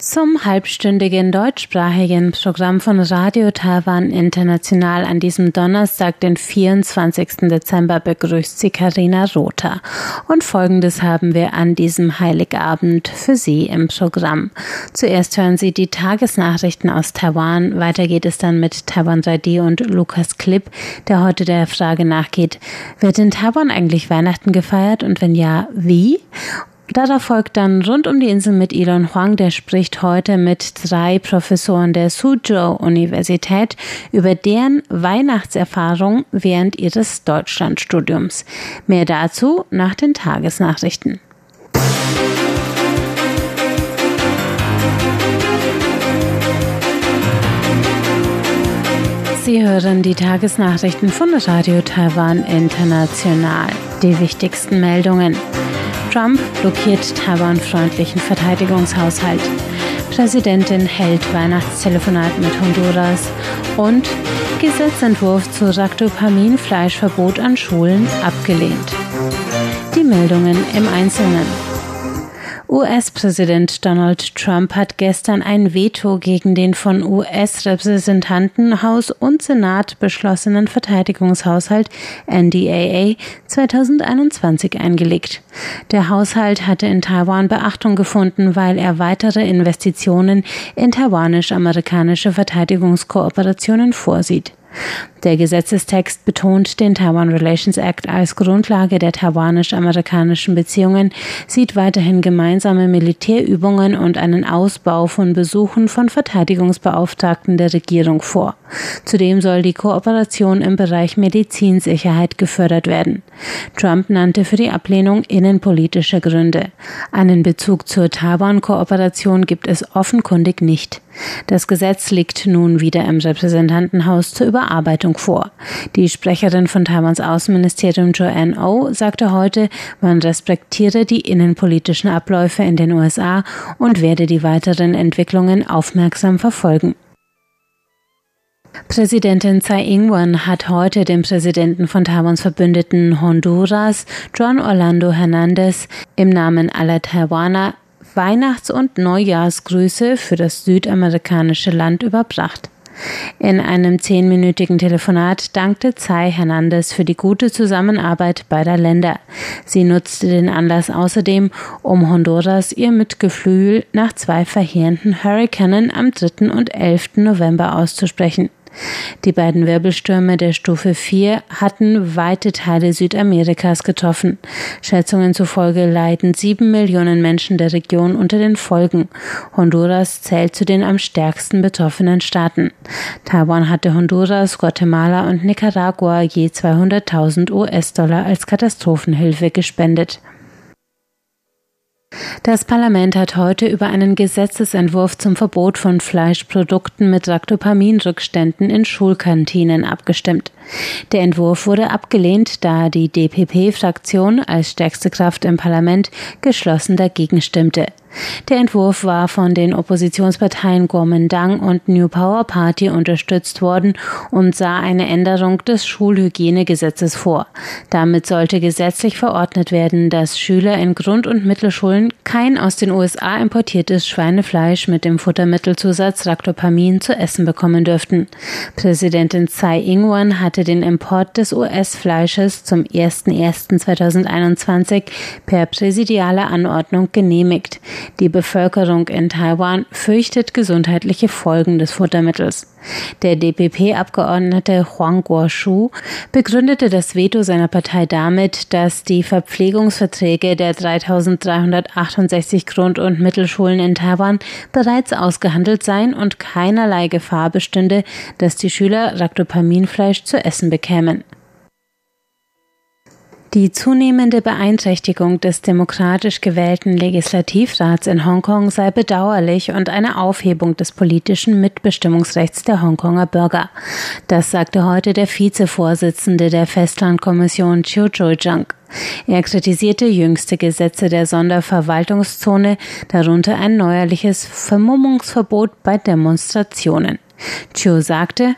Zum halbstündigen deutschsprachigen Programm von Radio Taiwan International an diesem Donnerstag, den 24. Dezember, begrüßt Sie Karina Rotha. Und Folgendes haben wir an diesem Heiligabend für Sie im Programm. Zuerst hören Sie die Tagesnachrichten aus Taiwan. Weiter geht es dann mit Taiwan 3D und Lukas Klipp, der heute der Frage nachgeht, wird in Taiwan eigentlich Weihnachten gefeiert und wenn ja, wie? Darauf folgt dann Rund um die Insel mit Elon Huang, der spricht heute mit 3 Professoren der Suzhou-Universität über deren Weihnachtserfahrung während ihres Deutschlandstudiums. Mehr dazu nach den Tagesnachrichten. Sie hören die Tagesnachrichten von Radio Taiwan International. Die wichtigsten Meldungen. Trump blockiert Taiwan-freundlichen Verteidigungshaushalt. Präsidentin hält Weihnachtstelefonat mit Honduras. Und Gesetzentwurf zu Ractopaminfleischverbot an Schulen abgelehnt. Die Meldungen im Einzelnen. US-Präsident Donald Trump hat gestern ein Veto gegen den von US-Repräsentantenhaus und Senat beschlossenen Verteidigungshaushalt NDAA 2021 eingelegt. Der Haushalt hatte in Taiwan Beachtung gefunden, weil er weitere Investitionen in taiwanisch-amerikanische Verteidigungskooperationen vorsieht. Der Gesetzestext betont den Taiwan Relations Act als Grundlage der taiwanisch-amerikanischen Beziehungen, sieht weiterhin gemeinsame Militärübungen und einen Ausbau von Besuchen von Verteidigungsbeauftragten der Regierung vor. Zudem soll die Kooperation im Bereich Medizinsicherheit gefördert werden. Trump nannte für die Ablehnung innenpolitische Gründe. Einen Bezug zur Taiwan-Kooperation gibt es offenkundig nicht. Das Gesetz liegt nun wieder im Repräsentantenhaus zur Überarbeitung vor. Die Sprecherin von Taiwans Außenministerium Joanne O. Oh sagte heute, man respektiere die innenpolitischen Abläufe in den USA und werde die weiteren Entwicklungen aufmerksam verfolgen. Präsidentin Tsai Ing-wen hat heute dem Präsidenten von Taiwans Verbündeten Honduras, Juan Orlando Hernández, im Namen aller Taiwaner Weihnachts- und Neujahrsgrüße für das südamerikanische Land überbracht. In einem 10-minütigen Telefonat dankte Tsai Hernandez für die gute Zusammenarbeit beider Länder. Sie nutzte den Anlass außerdem, um Honduras ihr Mitgefühl nach 2 verheerenden Hurrikanen am 3. und 11. November auszusprechen. Die beiden Wirbelstürme der Stufe 4 hatten weite Teile Südamerikas getroffen. Schätzungen zufolge leiden 7 Millionen Menschen der Region unter den Folgen. Honduras zählt zu den am stärksten betroffenen Staaten. Taiwan hatte Honduras, Guatemala und Nicaragua je 200.000 US-Dollar als Katastrophenhilfe gespendet. Das Parlament hat heute über einen Gesetzesentwurf zum Verbot von Fleischprodukten mit Ractopaminrückständen in Schulkantinen abgestimmt. Der Entwurf wurde abgelehnt, da die DPP-Fraktion als stärkste Kraft im Parlament geschlossen dagegen stimmte. Der Entwurf war von den Oppositionsparteien Guomindang und New Power Party unterstützt worden und sah eine Änderung des Schulhygienegesetzes vor. Damit sollte gesetzlich verordnet werden, dass Schüler in Grund- und Mittelschulen kein aus den USA importiertes Schweinefleisch mit dem Futtermittelzusatz Ractopamin zu essen bekommen dürften. Präsidentin Tsai Ing-wen hatte den Import des US-Fleisches zum 01.01.2021 per präsidialer Anordnung genehmigt. Die Bevölkerung in Taiwan fürchtet gesundheitliche Folgen des Futtermittels. Der DPP-Abgeordnete Huang Guoshu begründete das Veto seiner Partei damit, dass die Verpflegungsverträge der 3.368 Grund- und Mittelschulen in Taiwan bereits ausgehandelt seien und keinerlei Gefahr bestünde, dass die Schüler Ractopaminfleisch zu essen bekämen. Die zunehmende Beeinträchtigung des demokratisch gewählten Legislativrats in Hongkong sei bedauerlich und eine Aufhebung des politischen Mitbestimmungsrechts der Hongkonger Bürger. Das sagte heute der Vizevorsitzende der Festlandkommission Chiu Zhoujong. Er kritisierte jüngste Gesetze der Sonderverwaltungszone, darunter ein neuerliches Vermummungsverbot bei Demonstrationen. Chiu sagte: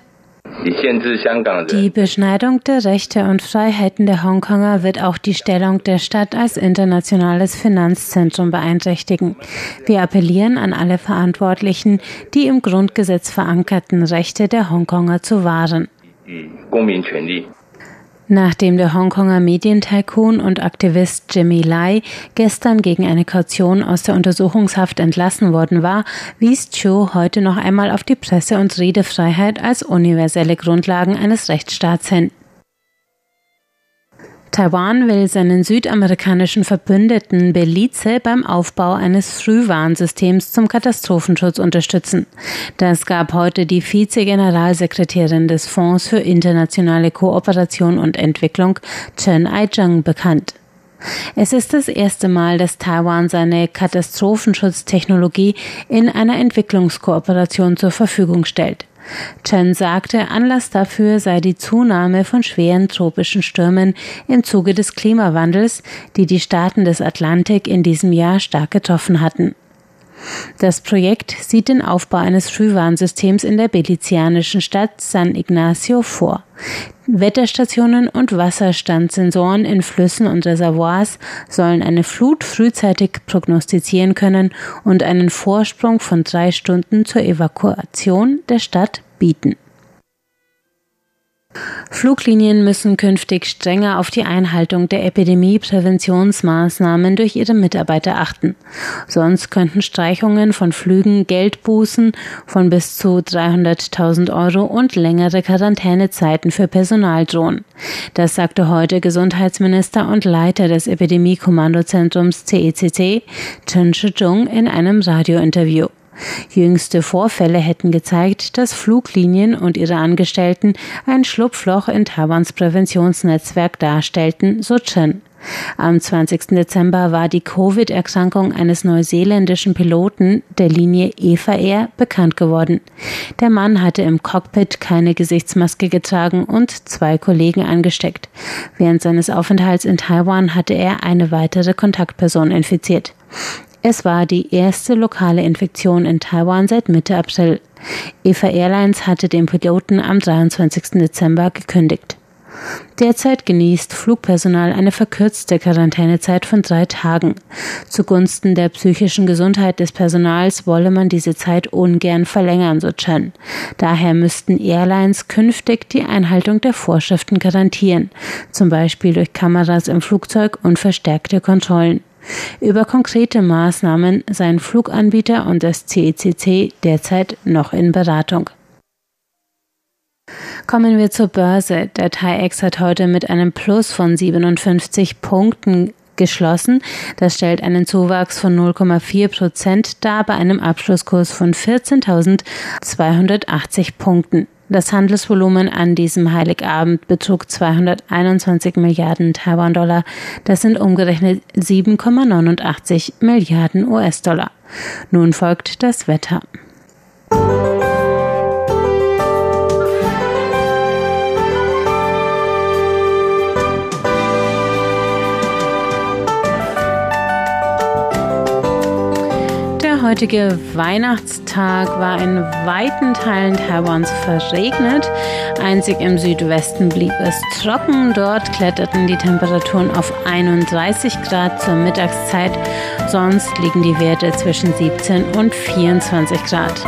Die Beschneidung der Rechte und Freiheiten der Hongkonger wird auch die Stellung der Stadt als internationales Finanzzentrum beeinträchtigen. Wir appellieren an alle Verantwortlichen, die im Grundgesetz verankerten Rechte der Hongkonger zu wahren. Nachdem der Hongkonger Medientycoon und Aktivist Jimmy Lai gestern gegen eine Kaution aus der Untersuchungshaft entlassen worden war, wies Chiu heute noch einmal auf die Presse- und Redefreiheit als universelle Grundlagen eines Rechtsstaats hin. Taiwan will seinen südamerikanischen Verbündeten Belize beim Aufbau eines Frühwarnsystems zum Katastrophenschutz unterstützen. Das gab heute die Vize-Generalsekretärin des Fonds für internationale Kooperation und Entwicklung, Chen Ai-chung, bekannt. Es ist das erste Mal, dass Taiwan seine Katastrophenschutztechnologie in einer Entwicklungskooperation zur Verfügung stellt. Chen sagte, Anlass dafür sei die Zunahme von schweren tropischen Stürmen im Zuge des Klimawandels, die die Staaten des Atlantik in diesem Jahr stark getroffen hatten. Das Projekt sieht den Aufbau eines Frühwarnsystems in der belizianischen Stadt San Ignacio vor. Wetterstationen und Wasserstandssensoren in Flüssen und Reservoirs sollen eine Flut frühzeitig prognostizieren können und einen Vorsprung von 3 Stunden zur Evakuation der Stadt bieten. Fluglinien müssen künftig strenger auf die Einhaltung der Epidemiepräventionsmaßnahmen durch ihre Mitarbeiter achten. Sonst könnten Streichungen von Flügen, Geldbußen von bis zu 300.000 € und längere Quarantänezeiten für Personal drohen. Das sagte heute Gesundheitsminister und Leiter des Epidemie-Kommandozentrums CECC, Chen Shih-Jung, in einem Radiointerview. Jüngste Vorfälle hätten gezeigt, dass Fluglinien und ihre Angestellten ein Schlupfloch in Taiwans Präventionsnetzwerk darstellten, so Chen. Am 20. Dezember war die Covid-Erkrankung eines neuseeländischen Piloten der Linie Eva Air bekannt geworden. Der Mann hatte im Cockpit keine Gesichtsmaske getragen und 2 Kollegen angesteckt. Während seines Aufenthalts in Taiwan hatte er eine weitere Kontaktperson infiziert. Es war die erste lokale Infektion in Taiwan seit Mitte April. Eva Airlines hatte den Piloten am 23. Dezember gekündigt. Derzeit genießt Flugpersonal eine verkürzte Quarantänezeit von 3 Tagen. Zugunsten der psychischen Gesundheit des Personals wolle man diese Zeit ungern verlängern, so Chen. Daher müssten Airlines künftig die Einhaltung der Vorschriften garantieren, zum Beispiel durch Kameras im Flugzeug und verstärkte Kontrollen. Über konkrete Maßnahmen seien Fluganbieter und das CECC derzeit noch in Beratung. Kommen wir zur Börse. Der TAIEX hat heute mit einem Plus von 57 Punkten geschlossen. Das stellt einen Zuwachs von 0,4% dar bei einem Abschlusskurs von 14.280 Punkten. Das Handelsvolumen an diesem Heiligabend betrug 221 Milliarden Taiwan-Dollar. Das sind umgerechnet 7,89 Milliarden US-Dollar. Nun folgt das Wetter. Der heutige Weihnachtstag war in weiten Teilen Taiwans verregnet. Einzig im Südwesten blieb es trocken. Dort kletterten die Temperaturen auf 31 Grad zur Mittagszeit. Sonst liegen die Werte zwischen 17 und 24 Grad.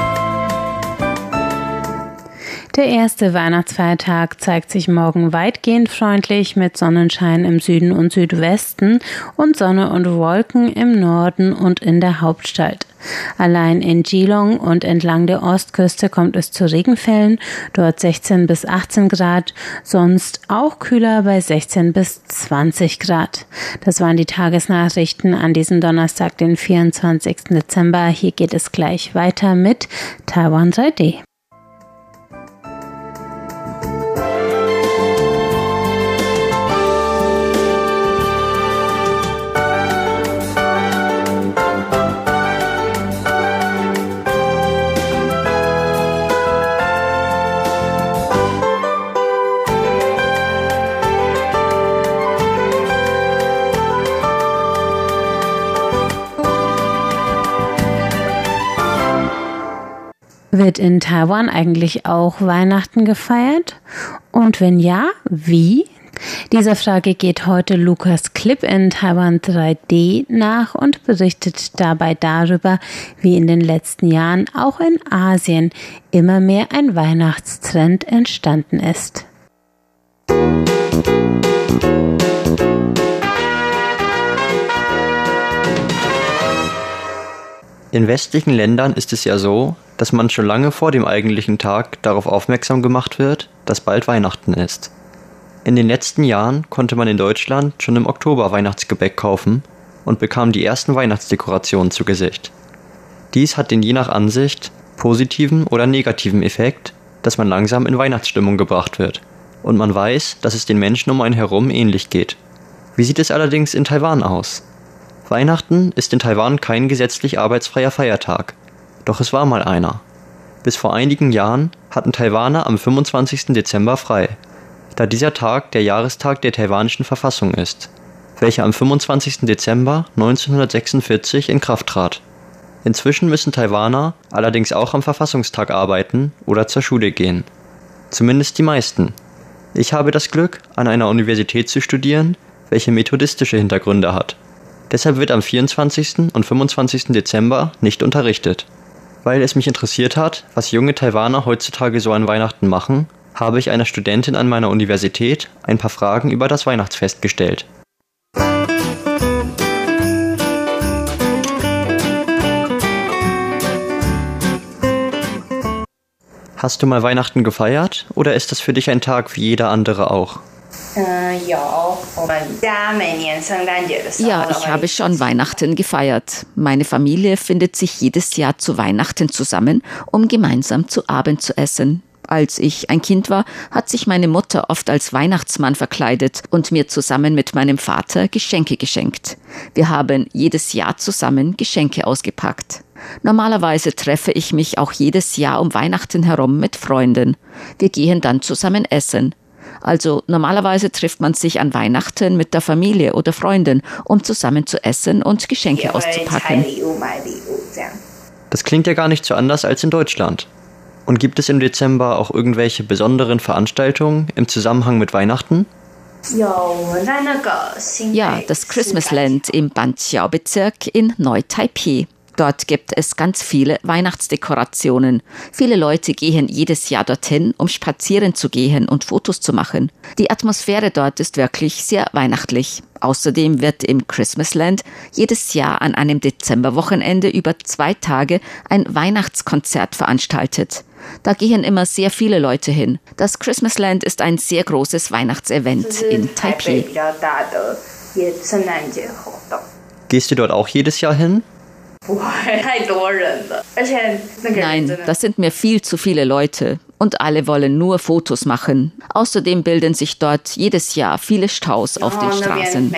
Der erste Weihnachtsfeiertag zeigt sich morgen weitgehend freundlich mit Sonnenschein im Süden und Südwesten und Sonne und Wolken im Norden und in der Hauptstadt. Allein in Geelong und entlang der Ostküste kommt es zu Regenfällen, dort 16 bis 18 Grad, sonst auch kühler bei 16 bis 20 Grad. Das waren die Tagesnachrichten an diesem Donnerstag, den 24. Dezember. Hier geht es gleich weiter mit Taiwan 3D. Wird in Taiwan eigentlich auch Weihnachten gefeiert? Und wenn ja, wie? Dieser Frage geht heute Lukas Klipp in Taiwan 3D nach und berichtet dabei darüber, wie in den letzten Jahren auch in Asien immer mehr ein Weihnachtstrend entstanden ist. In westlichen Ländern ist es ja so, dass man schon lange vor dem eigentlichen Tag darauf aufmerksam gemacht wird, dass bald Weihnachten ist. In den letzten Jahren konnte man in Deutschland schon im Oktober Weihnachtsgebäck kaufen und bekam die ersten Weihnachtsdekorationen zu Gesicht. Dies hat den je nach Ansicht positiven oder negativen Effekt, dass man langsam in Weihnachtsstimmung gebracht wird und man weiß, dass es den Menschen um einen herum ähnlich geht. Wie sieht es allerdings in Taiwan aus? Weihnachten ist in Taiwan kein gesetzlich arbeitsfreier Feiertag, doch es war mal einer. Bis vor einigen Jahren hatten Taiwaner am 25. Dezember frei, da dieser Tag der Jahrestag der taiwanischen Verfassung ist, welche am 25. Dezember 1946 in Kraft trat. Inzwischen müssen Taiwaner allerdings auch am Verfassungstag arbeiten oder zur Schule gehen. Zumindest die meisten. Ich habe das Glück, an einer Universität zu studieren, welche methodistische Hintergründe hat. Deshalb wird am 24. und 25. Dezember nicht unterrichtet. Weil es mich interessiert hat, was junge Taiwaner heutzutage so an Weihnachten machen, habe ich einer Studentin an meiner Universität ein paar Fragen über das Weihnachtsfest gestellt. Hast du mal Weihnachten gefeiert oder ist das für dich ein Tag wie jeder andere auch? Ja, ich habe schon Weihnachten gefeiert. Meine Familie findet sich jedes Jahr zu Weihnachten zusammen, um gemeinsam zu Abend zu essen. Als ich ein Kind war, hat sich meine Mutter oft als Weihnachtsmann verkleidet und mir zusammen mit meinem Vater Geschenke geschenkt. Wir haben jedes Jahr zusammen Geschenke ausgepackt. Normalerweise treffe ich mich auch jedes Jahr um Weihnachten herum mit Freunden. Wir gehen dann zusammen essen. Also normalerweise trifft man sich an Weihnachten mit der Familie oder Freunden, um zusammen zu essen und Geschenke auszupacken. Das klingt ja gar nicht so anders als in Deutschland. Und gibt es im Dezember auch irgendwelche besonderen Veranstaltungen im Zusammenhang mit Weihnachten? Ja, das Christmasland im Banqiao-Bezirk in Neu-Taipeh. Dort gibt es ganz viele Weihnachtsdekorationen. Viele Leute gehen jedes Jahr dorthin, um spazieren zu gehen und Fotos zu machen. Die Atmosphäre dort ist wirklich sehr weihnachtlich. Außerdem wird im Christmasland jedes Jahr an einem Dezemberwochenende über 2 Tage ein Weihnachtskonzert veranstaltet. Da gehen immer sehr viele Leute hin. Das Christmasland ist ein sehr großes Weihnachtsevent in Taipei. Gehst du dort auch jedes Jahr hin? Nein, das sind mir viel zu viele Leute und alle wollen nur Fotos machen. Außerdem bilden sich dort jedes Jahr viele Staus auf den Straßen.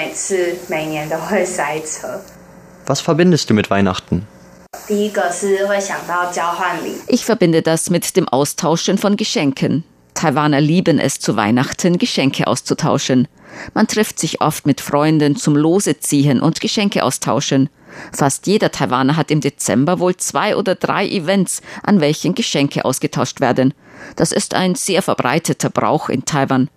Was verbindest du mit Weihnachten? Ich verbinde das mit dem Austauschen von Geschenken. Taiwaner lieben es, zu Weihnachten Geschenke auszutauschen. Man trifft sich oft mit Freunden zum Loseziehen und Geschenke austauschen. Fast jeder Taiwaner hat im Dezember wohl 2 oder 3 Events, an welchen Geschenke ausgetauscht werden. Das ist ein sehr verbreiteter Brauch in Taiwan.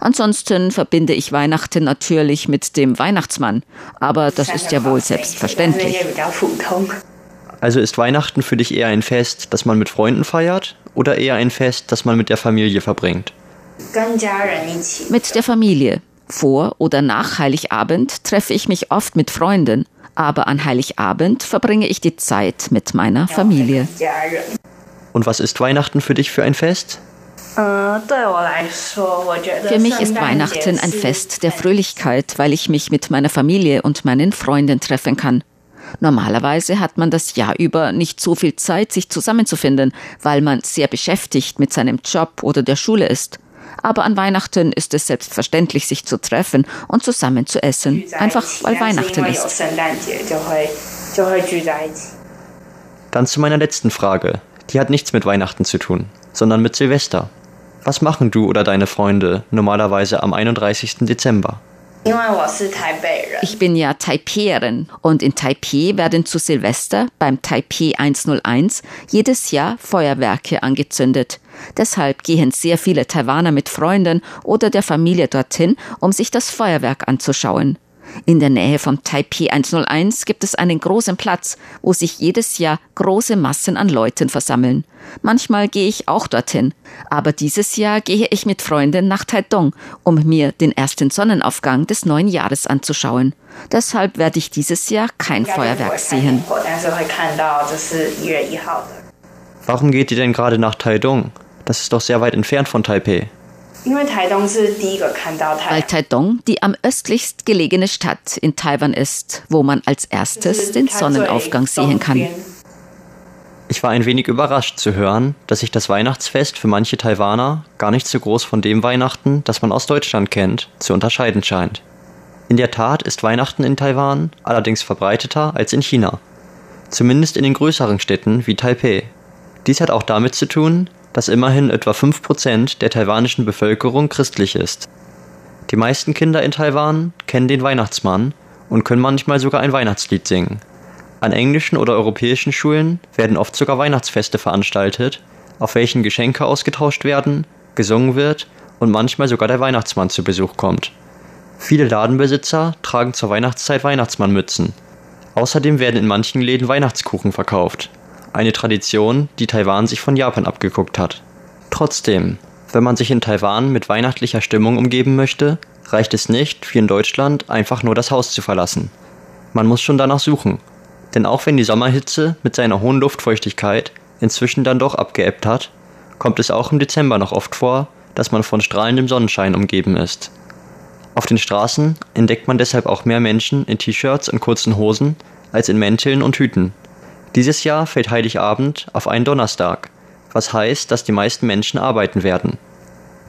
Ansonsten verbinde ich Weihnachten natürlich mit dem Weihnachtsmann, aber das ist ja wohl selbstverständlich. Also ist Weihnachten für dich eher ein Fest, das man mit Freunden feiert, oder eher ein Fest, das man mit der Familie verbringt? Mit der Familie. Vor oder nach Heiligabend treffe ich mich oft mit Freunden. Aber an Heiligabend verbringe ich die Zeit mit meiner Familie. Und was ist Weihnachten für dich für ein Fest? Für mich ist Weihnachten ein Fest der Fröhlichkeit, weil ich mich mit meiner Familie und meinen Freunden treffen kann. Normalerweise hat man das Jahr über nicht so viel Zeit, sich zusammenzufinden, weil man sehr beschäftigt mit seinem Job oder der Schule ist. Aber an Weihnachten ist es selbstverständlich, sich zu treffen und zusammen zu essen. Einfach, weil Weihnachten ist. Dann zu meiner letzten Frage. Die hat nichts mit Weihnachten zu tun, sondern mit Silvester. Was machen du oder deine Freunde normalerweise am 31. Dezember? Ich bin ja Taiperin und in Taipeh werden zu Silvester beim Taipei 101 jedes Jahr Feuerwerke angezündet. Deshalb gehen sehr viele Taiwaner mit Freunden oder der Familie dorthin, um sich das Feuerwerk anzuschauen. In der Nähe vom Taipei 101 gibt es einen großen Platz, wo sich jedes Jahr große Massen an Leuten versammeln. Manchmal gehe ich auch dorthin. Aber dieses Jahr gehe ich mit Freunden nach Taitung, um mir den ersten Sonnenaufgang des neuen Jahres anzuschauen. Deshalb werde ich dieses Jahr kein Feuerwerk sehen. Warum geht ihr denn gerade nach Taitung? Das ist doch sehr weit entfernt von Taipei. Weil Taitung die am östlichst gelegene Stadt in Taiwan ist, wo man als erstes den Sonnenaufgang sehen kann. Ich war ein wenig überrascht zu hören, dass sich das Weihnachtsfest für manche Taiwaner gar nicht so groß von dem Weihnachten, das man aus Deutschland kennt, zu unterscheiden scheint. In der Tat ist Weihnachten in Taiwan allerdings verbreiteter als in China. Zumindest in den größeren Städten wie Taipei. Dies hat auch damit zu tun, dass immerhin etwa 5% der taiwanischen Bevölkerung christlich ist. Die meisten Kinder in Taiwan kennen den Weihnachtsmann und können manchmal sogar ein Weihnachtslied singen. An englischen oder europäischen Schulen werden oft sogar Weihnachtsfeste veranstaltet, auf welchen Geschenke ausgetauscht werden, gesungen wird und manchmal sogar der Weihnachtsmann zu Besuch kommt. Viele Ladenbesitzer tragen zur Weihnachtszeit Weihnachtsmannmützen. Außerdem werden in manchen Läden Weihnachtskuchen verkauft. Eine Tradition, die Taiwan sich von Japan abgeguckt hat. Trotzdem, wenn man sich in Taiwan mit weihnachtlicher Stimmung umgeben möchte, reicht es nicht, wie in Deutschland, einfach nur das Haus zu verlassen. Man muss schon danach suchen. Denn auch wenn die Sommerhitze mit seiner hohen Luftfeuchtigkeit inzwischen dann doch abgeebbt hat, kommt es auch im Dezember noch oft vor, dass man von strahlendem Sonnenschein umgeben ist. Auf den Straßen entdeckt man deshalb auch mehr Menschen in T-Shirts und kurzen Hosen als in Mänteln und Hüten. Dieses Jahr fällt Heiligabend auf einen Donnerstag, was heißt, dass die meisten Menschen arbeiten werden.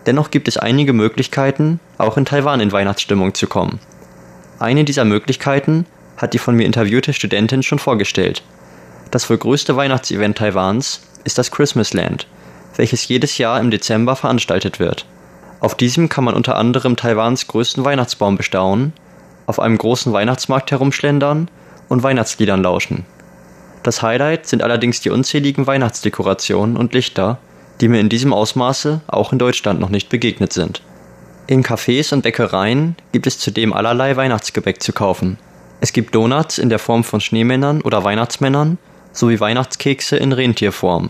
Dennoch gibt es einige Möglichkeiten, auch in Taiwan in Weihnachtsstimmung zu kommen. Eine dieser Möglichkeiten hat die von mir interviewte Studentin schon vorgestellt. Das wohl größte Weihnachtsevent Taiwans ist das Christmasland, welches jedes Jahr im Dezember veranstaltet wird. Auf diesem kann man unter anderem Taiwans größten Weihnachtsbaum bestaunen, auf einem großen Weihnachtsmarkt herumschlendern und Weihnachtsliedern lauschen. Das Highlight sind allerdings die unzähligen Weihnachtsdekorationen und Lichter, die mir in diesem Ausmaße auch in Deutschland noch nicht begegnet sind. In Cafés und Bäckereien gibt es zudem allerlei Weihnachtsgebäck zu kaufen. Es gibt Donuts in der Form von Schneemännern oder Weihnachtsmännern, sowie Weihnachtskekse in Rentierform.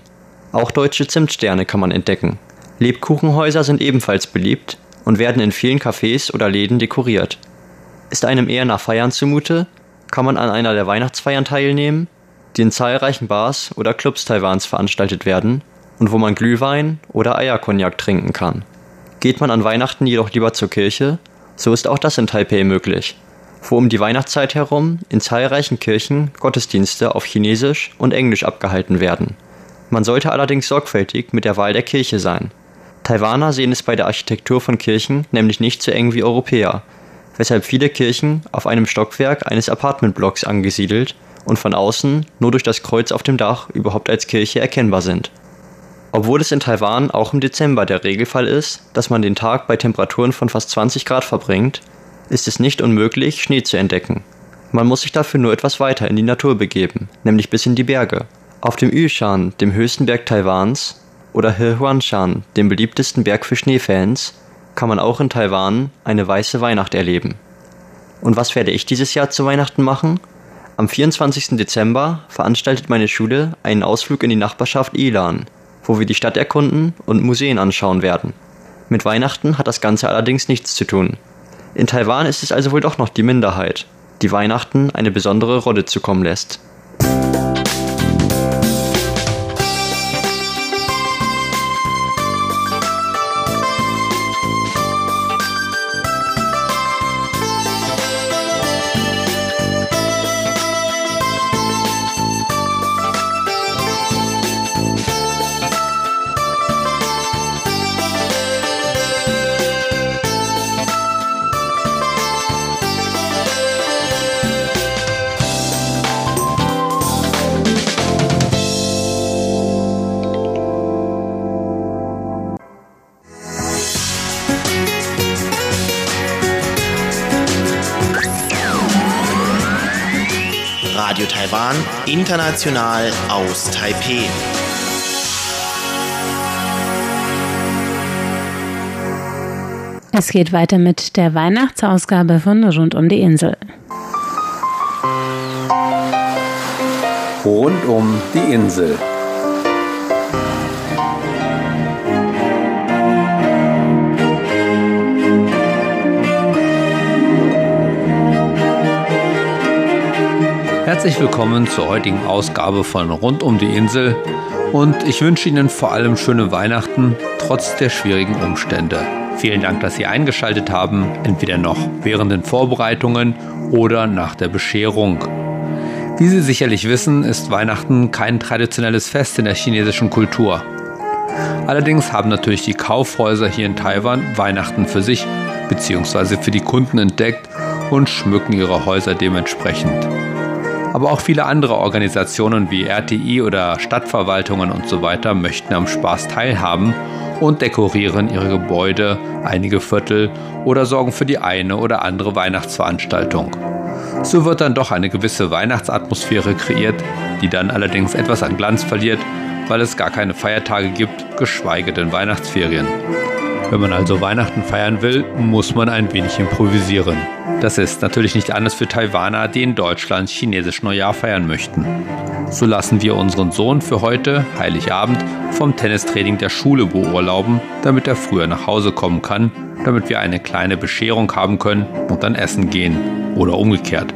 Auch deutsche Zimtsterne kann man entdecken. Lebkuchenhäuser sind ebenfalls beliebt und werden in vielen Cafés oder Läden dekoriert. Ist einem eher nach Feiern zumute, kann man an einer der Weihnachtsfeiern teilnehmen, die in zahlreichen Bars oder Clubs Taiwans veranstaltet werden und wo man Glühwein oder Eierkognak trinken kann. Geht man an Weihnachten jedoch lieber zur Kirche, so ist auch das in Taipei möglich, wo um die Weihnachtszeit herum in zahlreichen Kirchen Gottesdienste auf Chinesisch und Englisch abgehalten werden. Man sollte allerdings sorgfältig mit der Wahl der Kirche sein. Taiwaner sehen es bei der Architektur von Kirchen nämlich nicht so eng wie Europäer, weshalb viele Kirchen auf einem Stockwerk eines Apartmentblocks angesiedelt und von außen nur durch das Kreuz auf dem Dach überhaupt als Kirche erkennbar sind. Obwohl es in Taiwan auch im Dezember der Regelfall ist, dass man den Tag bei Temperaturen von fast 20 Grad verbringt, ist es nicht unmöglich, Schnee zu entdecken. Man muss sich dafür nur etwas weiter in die Natur begeben, nämlich bis in die Berge. Auf dem Yushan, dem höchsten Berg Taiwans, oder Hehuanshan, dem beliebtesten Berg für Schneefans, kann man auch in Taiwan eine weiße Weihnacht erleben. Und was werde ich dieses Jahr zu Weihnachten machen? Am 24. Dezember veranstaltet meine Schule einen Ausflug in die Nachbarschaft Ilan, wo wir die Stadt erkunden und Museen anschauen werden. Mit Weihnachten hat das Ganze allerdings nichts zu tun. In Taiwan ist es also wohl doch noch die Minderheit, die Weihnachten eine besondere Rolle zukommen lässt. Taiwan international aus Taipeh. Es geht weiter mit der Weihnachtsausgabe von Rund um die Insel. Rund um die Insel. Herzlich willkommen zur heutigen Ausgabe von Rund um die Insel und ich wünsche Ihnen vor allem schöne Weihnachten, trotz der schwierigen Umstände. Vielen Dank, dass Sie eingeschaltet haben, entweder noch während den Vorbereitungen oder nach der Bescherung. Wie Sie sicherlich wissen, ist Weihnachten kein traditionelles Fest in der chinesischen Kultur. Allerdings haben natürlich die Kaufhäuser hier in Taiwan Weihnachten für sich bzw. für die Kunden entdeckt und schmücken ihre Häuser dementsprechend. Aber auch viele andere Organisationen wie RTI oder Stadtverwaltungen und so weiter möchten am Spaß teilhaben und dekorieren ihre Gebäude, einige Viertel oder sorgen für die eine oder andere Weihnachtsveranstaltung. So wird dann doch eine gewisse Weihnachtsatmosphäre kreiert, die dann allerdings etwas an Glanz verliert, weil es gar keine Feiertage gibt, geschweige denn Weihnachtsferien. Wenn man also Weihnachten feiern will, muss man ein wenig improvisieren. Das ist natürlich nicht anders für Taiwaner, die in Deutschland chinesisch Neujahr feiern möchten. So lassen wir unseren Sohn für heute, Heiligabend, vom Tennistraining der Schule beurlauben, damit er früher nach Hause kommen kann, damit wir eine kleine Bescherung haben können und dann essen gehen oder umgekehrt.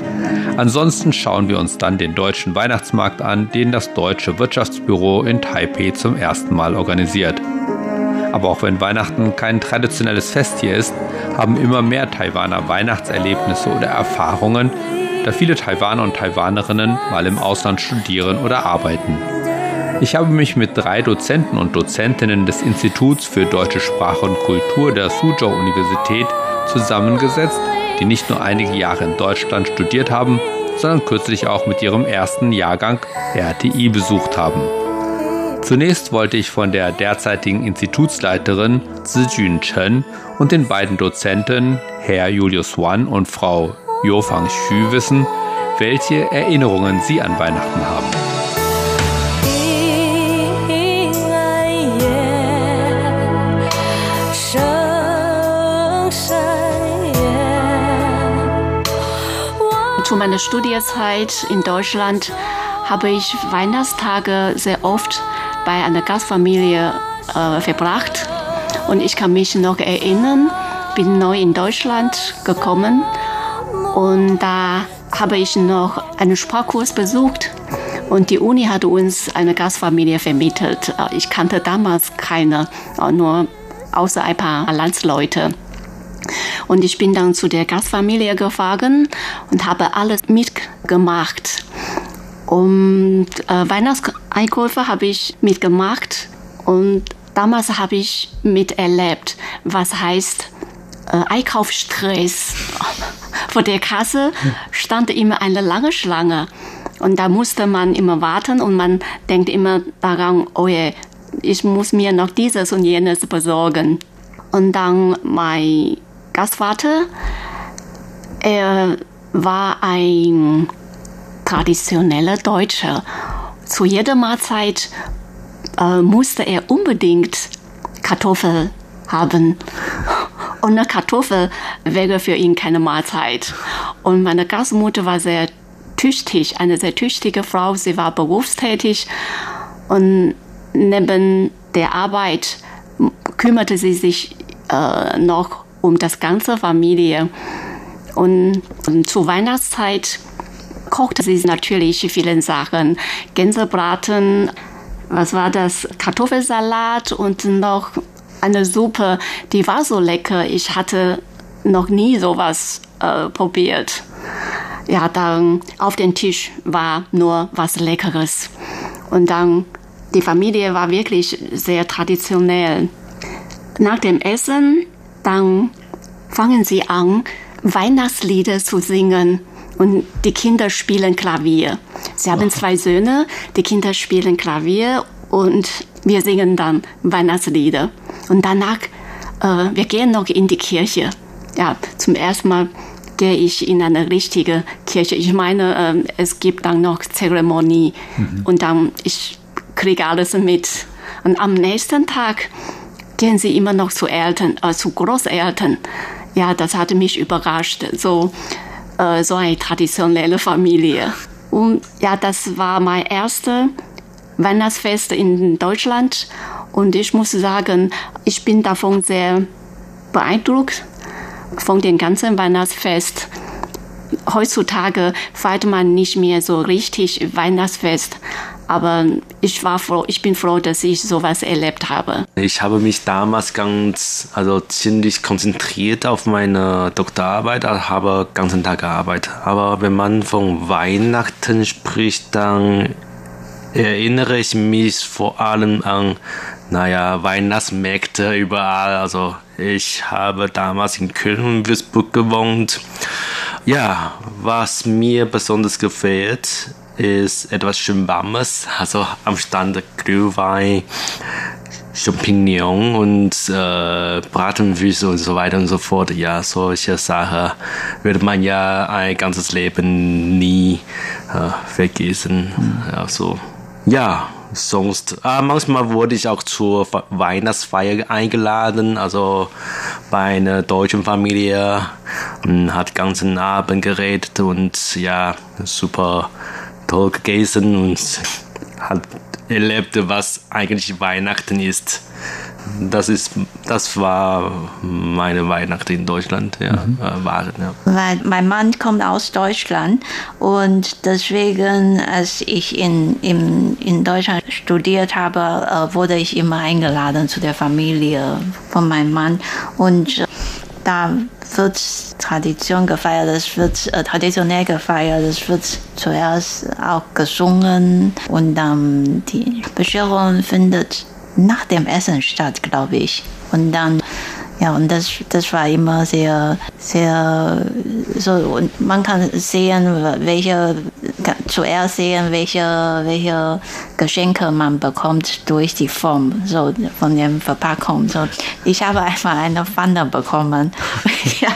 Ansonsten schauen wir uns dann den deutschen Weihnachtsmarkt an, den das Deutsche Wirtschaftsbüro in Taipei zum ersten Mal organisiert. Aber auch wenn Weihnachten kein traditionelles Fest hier ist, haben immer mehr Taiwaner Weihnachtserlebnisse oder Erfahrungen, da viele Taiwaner und Taiwanerinnen mal im Ausland studieren oder arbeiten. Ich habe mich mit 3 Dozenten und Dozentinnen des Instituts für deutsche Sprache und Kultur der Suzhou-Universität zusammengesetzt, die nicht nur einige Jahre in Deutschland studiert haben, sondern kürzlich auch mit ihrem ersten Jahrgang RTI besucht haben. Zunächst wollte ich von der derzeitigen Institutsleiterin Zijun Chen und den beiden Dozenten Herr Julius Wan und Frau Yofang Xu wissen, welche Erinnerungen sie an Weihnachten haben. Zu meiner Studienzeit in Deutschland habe ich Weihnachtstage sehr oft bei einer Gastfamilie verbracht und ich kann mich noch erinnern, bin neu in Deutschland gekommen und da habe ich noch einen Sprachkurs besucht und die Uni hat uns eine Gastfamilie vermittelt. Ich kannte damals keine, nur außer ein paar Landsleute. Und ich bin dann zu der Gastfamilie gefahren und habe alles mitgemacht. Und Weihnachtseinkäufe habe ich mitgemacht und damals habe ich miterlebt, was heißt Einkaufsstress. Vor der Kasse stand immer eine lange Schlange und da musste man immer warten und man denkt immer daran, oh je, ich muss mir noch dieses und jenes besorgen. Und dann mein Gastvater, er war ein traditioneller Deutscher. Zu jeder Mahlzeit musste er unbedingt Kartoffel haben. Ohne Kartoffel wäre für ihn keine Mahlzeit. Und meine Gastmutter war sehr tüchtig, eine sehr tüchtige Frau. Sie war berufstätig und neben der Arbeit kümmerte sie sich noch um das ganze Familie. Und zur Weihnachtszeit kochte sie natürlich viele Sachen. Gänsebraten, was war das? Kartoffelsalat und noch eine Suppe. Die war so lecker. Ich hatte noch nie sowas probiert. Ja, dann auf dem Tisch war nur was Leckeres. Und dann, die Familie war wirklich sehr traditionell. Nach dem Essen, dann fangen sie an, Weihnachtslieder zu singen. Und die Kinder spielen Klavier. Sie haben 2 Söhne, die Kinder spielen Klavier und wir singen dann Weihnachtslieder. Und danach, wir gehen noch in die Kirche. Ja, zum ersten Mal gehe ich in eine richtige Kirche. Ich meine, es gibt dann noch Zeremonie und dann ich kriege alles mit. Und am nächsten Tag gehen sie immer noch zu Eltern, zu Großeltern. Ja, das hat mich überrascht. So eine traditionelle Familie. Und ja, das war mein erstes Weihnachtsfest in Deutschland. Und ich muss sagen, ich bin davon sehr beeindruckt, von dem ganzen Weihnachtsfest. Heutzutage feiert man nicht mehr so richtig Weihnachtsfest. Aber ich bin froh, dass ich sowas erlebt habe. Ich habe mich damals ziemlich konzentriert auf meine Doktorarbeit, habe den ganzen Tag gearbeitet. Aber wenn man von Weihnachten spricht, dann erinnere ich mich vor allem an Weihnachtsmärkte überall. Also ich habe damals in Köln und Würzburg gewohnt. Ja, was mir besonders gefällt, ist etwas schön Warmes, also am Stand Glühwein, Champignon und Bratenwürste und so weiter und so fort. Ja, solche Sachen wird man ja ein ganzes Leben nie vergessen. Also, ja, sonst, manchmal wurde ich auch zur Weihnachtsfeier eingeladen, also bei einer deutschen Familie, hat den ganzen Abend geredet und ja, super toll gegessen und hat erlebt, was eigentlich Weihnachten ist. Das war meine Weihnachten in Deutschland. Weil mein Mann kommt aus Deutschland und deswegen, als ich in Deutschland studiert habe, wurde ich immer eingeladen zu der Familie von meinem Mann. Und da wird Tradition gefeiert, es wird traditionell gefeiert, es wird zuerst auch gesungen und dann die Bescherung findet nach dem Essen statt, glaube ich. Und dann, ja, und das war immer sehr, sehr so, und man kann zuerst sehen, welche Geschenke man bekommt durch die Form, so von der Verpackung. So, ich habe einfach eine Pfanne bekommen. Ja,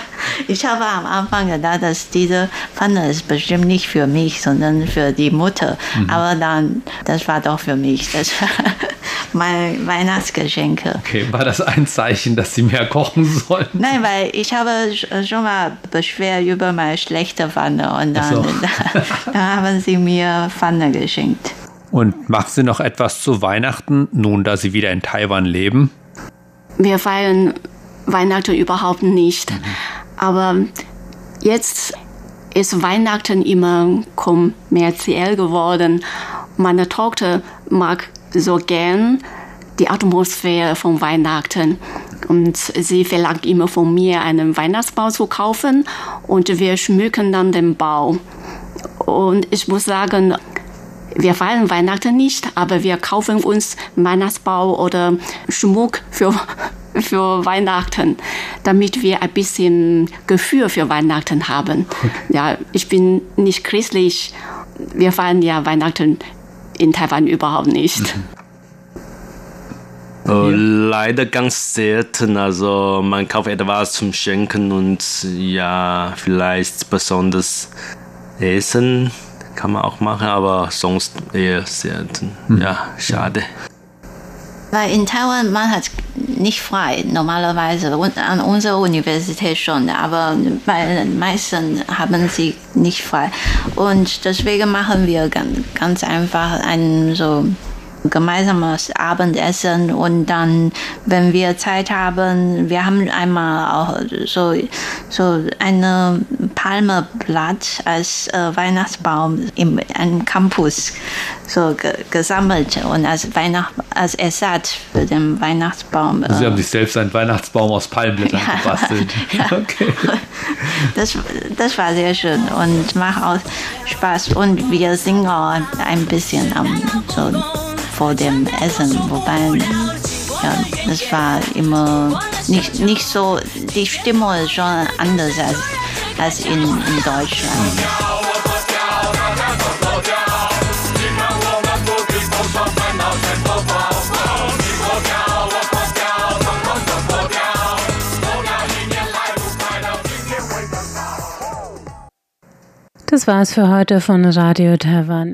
ich habe am Anfang gedacht, dass diese Pfanne ist bestimmt nicht für mich, sondern für die Mutter. Aber dann, das war doch für mich. Das war mein Weihnachtsgeschenke. Okay, war das ein Zeichen, dass sie mehr kochen sollen? Nein, weil ich habe schon mal Beschwer über meine schlechte Pfanne und dann, dann haben sie mir Pfanne geschenkt. Und machen Sie noch etwas zu Weihnachten, nun da Sie wieder in Taiwan leben? Wir feiern Weihnachten überhaupt nicht. Aber jetzt ist Weihnachten immer kommerziell geworden. Meine Tochter mag so gern die Atmosphäre von Weihnachten. Und sie verlangt immer von mir, einen Weihnachtsbaum zu kaufen. Und wir schmücken dann den Baum. Und ich muss sagen, wir feiern Weihnachten nicht, aber wir kaufen uns Weihnachtsbaum oder Schmuck für Weihnachten, damit wir ein bisschen Gefühl für Weihnachten haben. Ja, ich bin nicht christlich. Wir feiern ja Weihnachten in Taiwan überhaupt nicht. Leider ganz selten. Also man kauft etwas zum Schenken und ja, vielleicht besonders Essen kann man auch machen, aber sonst eher selten. Ja, schade. Weil in Taiwan, man hat nicht frei, normalerweise, an unserer Universität schon, aber bei den meisten haben sie nicht frei. Und deswegen machen wir ganz einfach ein so gemeinsames Abendessen und dann, wenn wir Zeit haben, wir haben einmal auch so eine Palmenblatt als Weihnachtsbaum in einem Campus so gesammelt und als Ersatz für den Weihnachtsbaum. Sie haben sich selbst einen Weihnachtsbaum aus Palmenblättern gebastelt. Ja. Okay. Das war sehr schön und macht auch Spaß und wir singen auch ein bisschen so vor dem Essen, wobei ja, das war immer nicht so, die Stimmung ist schon anders als in Deutschland. Das war's für heute von Radio Taiwan.